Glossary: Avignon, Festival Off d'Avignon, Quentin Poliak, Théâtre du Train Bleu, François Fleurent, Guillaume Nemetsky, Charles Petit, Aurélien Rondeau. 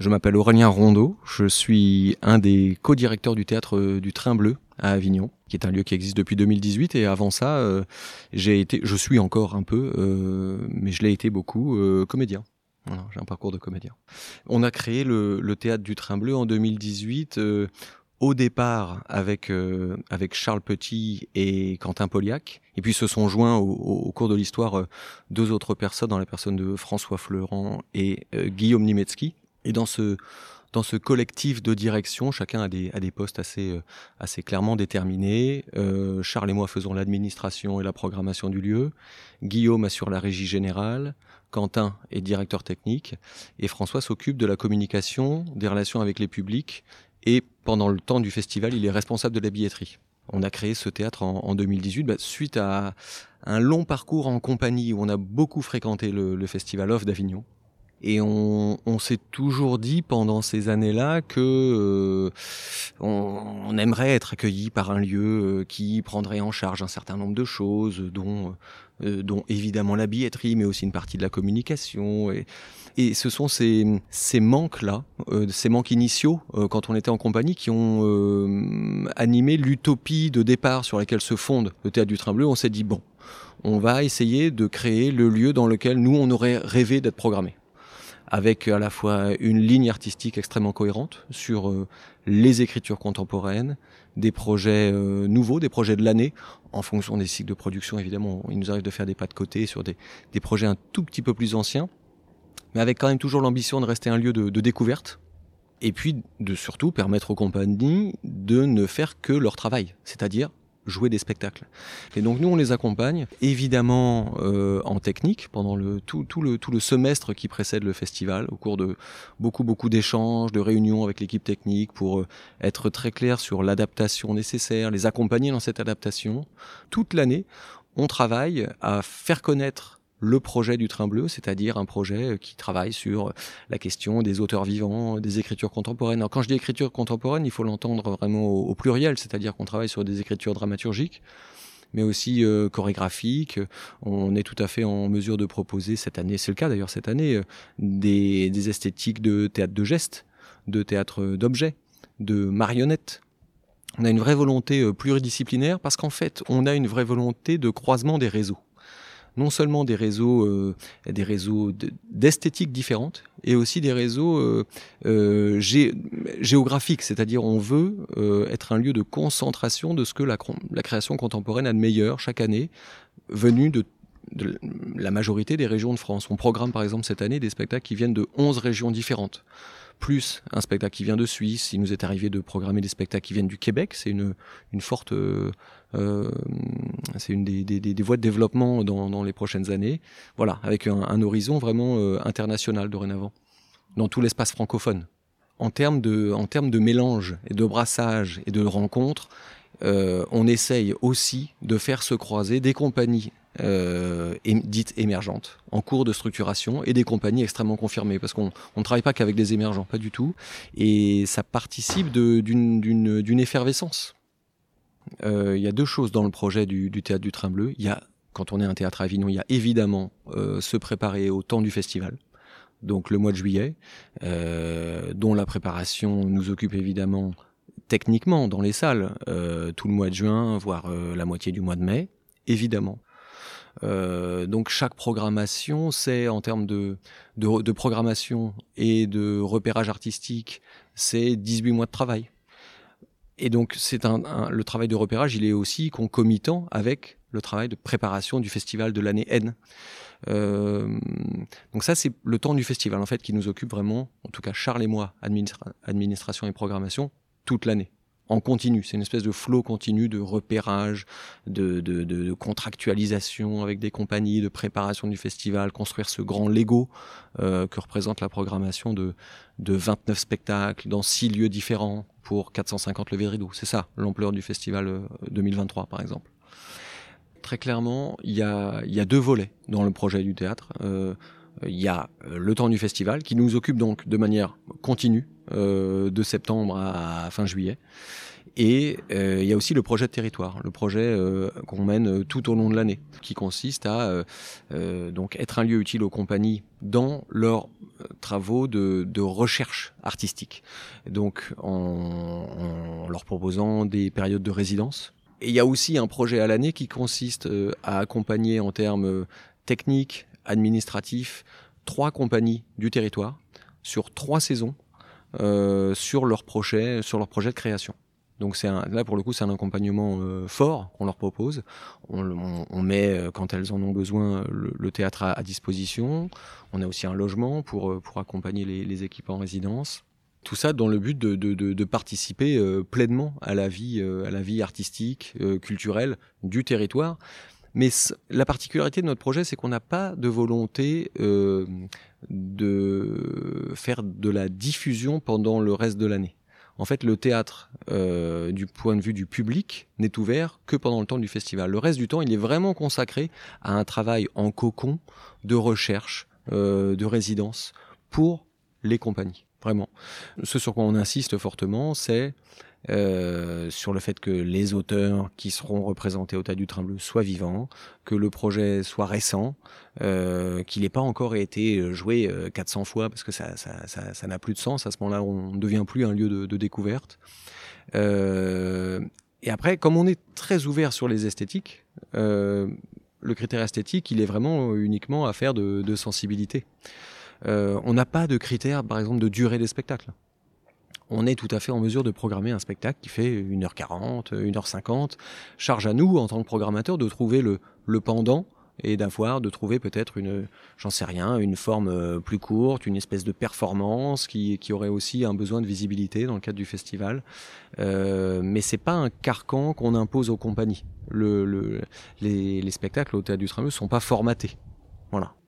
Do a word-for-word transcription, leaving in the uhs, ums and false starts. Je m'appelle Aurélien Rondeau, je suis un des co-directeurs du Théâtre du Train Bleu à Avignon, qui est un lieu qui existe depuis deux mille dix-huit, et avant ça, euh, j'ai été, je suis encore un peu, euh, mais je l'ai été beaucoup, euh, comédien. Voilà, j'ai un parcours de comédien. On a créé le, le Théâtre du Train Bleu en deux mille dix-huit, euh, au départ avec, euh, avec Charles Petit et Quentin Poliak, et puis se sont joints au, au cours de l'histoire euh, deux autres personnes, dans la personne de François Fleurent et euh, Guillaume Nemetsky. Et dans ce, dans ce collectif de direction, chacun a des, a des postes assez, euh, assez clairement déterminés. Euh, Charles et moi faisons l'administration et la programmation du lieu. Guillaume assure la régie générale. Quentin est directeur technique. Et François s'occupe de la communication, des relations avec les publics. Et pendant le temps du festival, il est responsable de la billetterie. On a créé ce théâtre en, en deux mille dix-huit, bah, suite à un long parcours en compagnie où on a beaucoup fréquenté le, le Festival Off d'Avignon. Et on, on s'est toujours dit pendant ces années-là que euh, on, on aimerait être accueilli par un lieu euh, qui prendrait en charge un certain nombre de choses, dont, euh, dont évidemment la billetterie, mais aussi une partie de la communication. Et, et ce sont ces, ces manques-là, euh, ces manques initiaux, euh, quand on était en compagnie, qui ont euh, animé l'utopie de départ sur laquelle se fonde le Théâtre du Train Bleu. On s'est dit, bon, on va essayer de créer le lieu dans lequel nous, on aurait rêvé d'être programmés, avec à la fois une ligne artistique extrêmement cohérente sur euh, les écritures contemporaines, des projets euh, nouveaux, des projets de l'année, en fonction des cycles de production, évidemment, il nous arrive de faire des pas de côté sur des, des projets un tout petit peu plus anciens, mais avec quand même toujours l'ambition de rester un lieu de, de découverte, et puis de surtout permettre aux compagnies de ne faire que leur travail, c'est-à-dire jouer des spectacles. Et donc nous, on les accompagne évidemment euh, en technique pendant le tout, tout le tout le semestre qui précède le festival, au cours de beaucoup beaucoup d'échanges, de réunions avec l'équipe technique pour euh, être très clair sur l'adaptation nécessaire, les accompagner dans cette adaptation. Toute l'année, on travaille à faire connaître le projet du Train Bleu, c'est-à-dire un projet qui travaille sur la question des auteurs vivants, des écritures contemporaines. Alors quand je dis écriture contemporaine, il faut l'entendre vraiment au, au pluriel, c'est-à-dire qu'on travaille sur des écritures dramaturgiques, mais aussi euh, chorégraphiques. On est tout à fait en mesure de proposer cette année, c'est le cas d'ailleurs cette année, euh, des, des esthétiques de théâtre de gestes, de théâtre d'objets, de marionnettes. On a une vraie volonté euh, pluridisciplinaire parce qu'en fait, on a une vraie volonté de croisement des réseaux. Non seulement des réseaux, euh, des réseaux d'esthétiques différentes, et aussi des réseaux euh, euh, gé- géographiques, c'est-à-dire on veut euh, être un lieu de concentration de ce que la, la création contemporaine a de meilleur chaque année, venu de, de la majorité des régions de France. On programme par exemple cette année des spectacles qui viennent de onze régions différentes, plus un spectacle qui vient de Suisse. Il nous est arrivé de programmer des spectacles qui viennent du Québec. C'est une, une forte, euh, euh, c'est une des, des, des voies de développement dans, dans les prochaines années. Voilà, avec un, un horizon vraiment euh, international dorénavant, dans tout l'espace francophone. En termes de, en termes de mélange et de brassage et de rencontre, euh, on essaye aussi de faire se croiser des compagnies Euh, dites émergentes, en cours de structuration, et des compagnies extrêmement confirmées, parce qu'on on ne travaille pas qu'avec des émergents, pas du tout, et ça participe de, d'une, d'une, d'une effervescence. Euh, y a deux choses dans le projet du, du Théâtre du Train Bleu. Il y a, quand on est un théâtre à Avignon, il y a évidemment euh, se préparer au temps du festival, donc le mois de juillet, euh, dont la préparation nous occupe évidemment techniquement dans les salles, euh, tout le mois de juin, voire euh, la moitié du mois de mai, évidemment. Euh, donc chaque programmation, c'est en termes de, de, de programmation et de repérage artistique, c'est dix-huit mois de travail. Et donc c'est un, un, le travail de repérage, il est aussi concomitant avec le travail de préparation du festival de l'année N. Euh, donc ça, c'est le temps du festival en fait qui nous occupe vraiment, en tout cas Charles et moi, administra- administration et programmation, toute l'année. En continu, c'est une espèce de flot continu de repérage, de, de, de contractualisation avec des compagnies, de préparation du festival, construire ce grand Lego euh, que représente la programmation de, de vingt-neuf spectacles dans six lieux différents pour quatre cent cinquante levées de rideaux. C'est ça l'ampleur du festival deux mille vingt-trois par exemple. Très clairement, il y a, y a deux volets dans le projet du théâtre. Euh, Il y a le temps du festival qui nous occupe donc de manière continue euh, de septembre à fin juillet, Et euh, il y a aussi le projet de territoire, le projet euh, qu'on mène tout au long de l'année, qui consiste à euh, euh, donc être un lieu utile aux compagnies dans leurs travaux de, de recherche artistique, donc en, en leur proposant des périodes de résidence. Et il y a aussi un projet à l'année qui consiste euh, à accompagner en termes techniques, administratifs, trois compagnies du territoire sur trois saisons euh, sur leur projet, sur leur projet de création. Donc c'est un, là, pour le coup, c'est un accompagnement euh, fort qu'on leur propose. On, on, on met, quand elles en ont besoin, le, le théâtre à, à disposition. On a aussi un logement pour, pour accompagner les, les équipes en résidence. Tout ça dans le but de, de, de, de participer euh, pleinement à la vie, euh, à la vie artistique, euh, culturelle du territoire. Mais la particularité de notre projet, c'est qu'on n'a pas de volonté euh, de faire de la diffusion pendant le reste de l'année. En fait, le théâtre, euh, du point de vue du public, n'est ouvert que pendant le temps du festival. Le reste du temps, il est vraiment consacré à un travail en cocon de recherche, euh, de résidence pour les compagnies, vraiment. Ce sur quoi on insiste fortement, c'est euh, sur le fait que les auteurs qui seront représentés au Théâtre du Train Bleu soient vivants, que le projet soit récent, euh, qu'il n'ait pas encore été joué quatre cents fois, parce que ça, ça, ça, ça n'a plus de sens. À ce moment-là, on ne devient plus un lieu de, de découverte. Euh, et après, comme on est très ouvert sur les esthétiques, euh, le critère esthétique, il est vraiment uniquement affaire de, de sensibilité. Euh, on n'a pas de critères, par exemple, de durée des spectacles. On est tout à fait en mesure de programmer un spectacle qui fait une heure quarante, une heure cinquante. Charge à nous, en tant que programmateurs, de trouver le, le pendant et d'avoir, de trouver peut-être une, j'en sais rien, une forme plus courte, une espèce de performance qui, qui aurait aussi un besoin de visibilité dans le cadre du festival. Euh, mais c'est pas un carcan qu'on impose aux compagnies. Le, le, les, les spectacles au Théâtre du Train Bleu sont pas formatés. Voilà.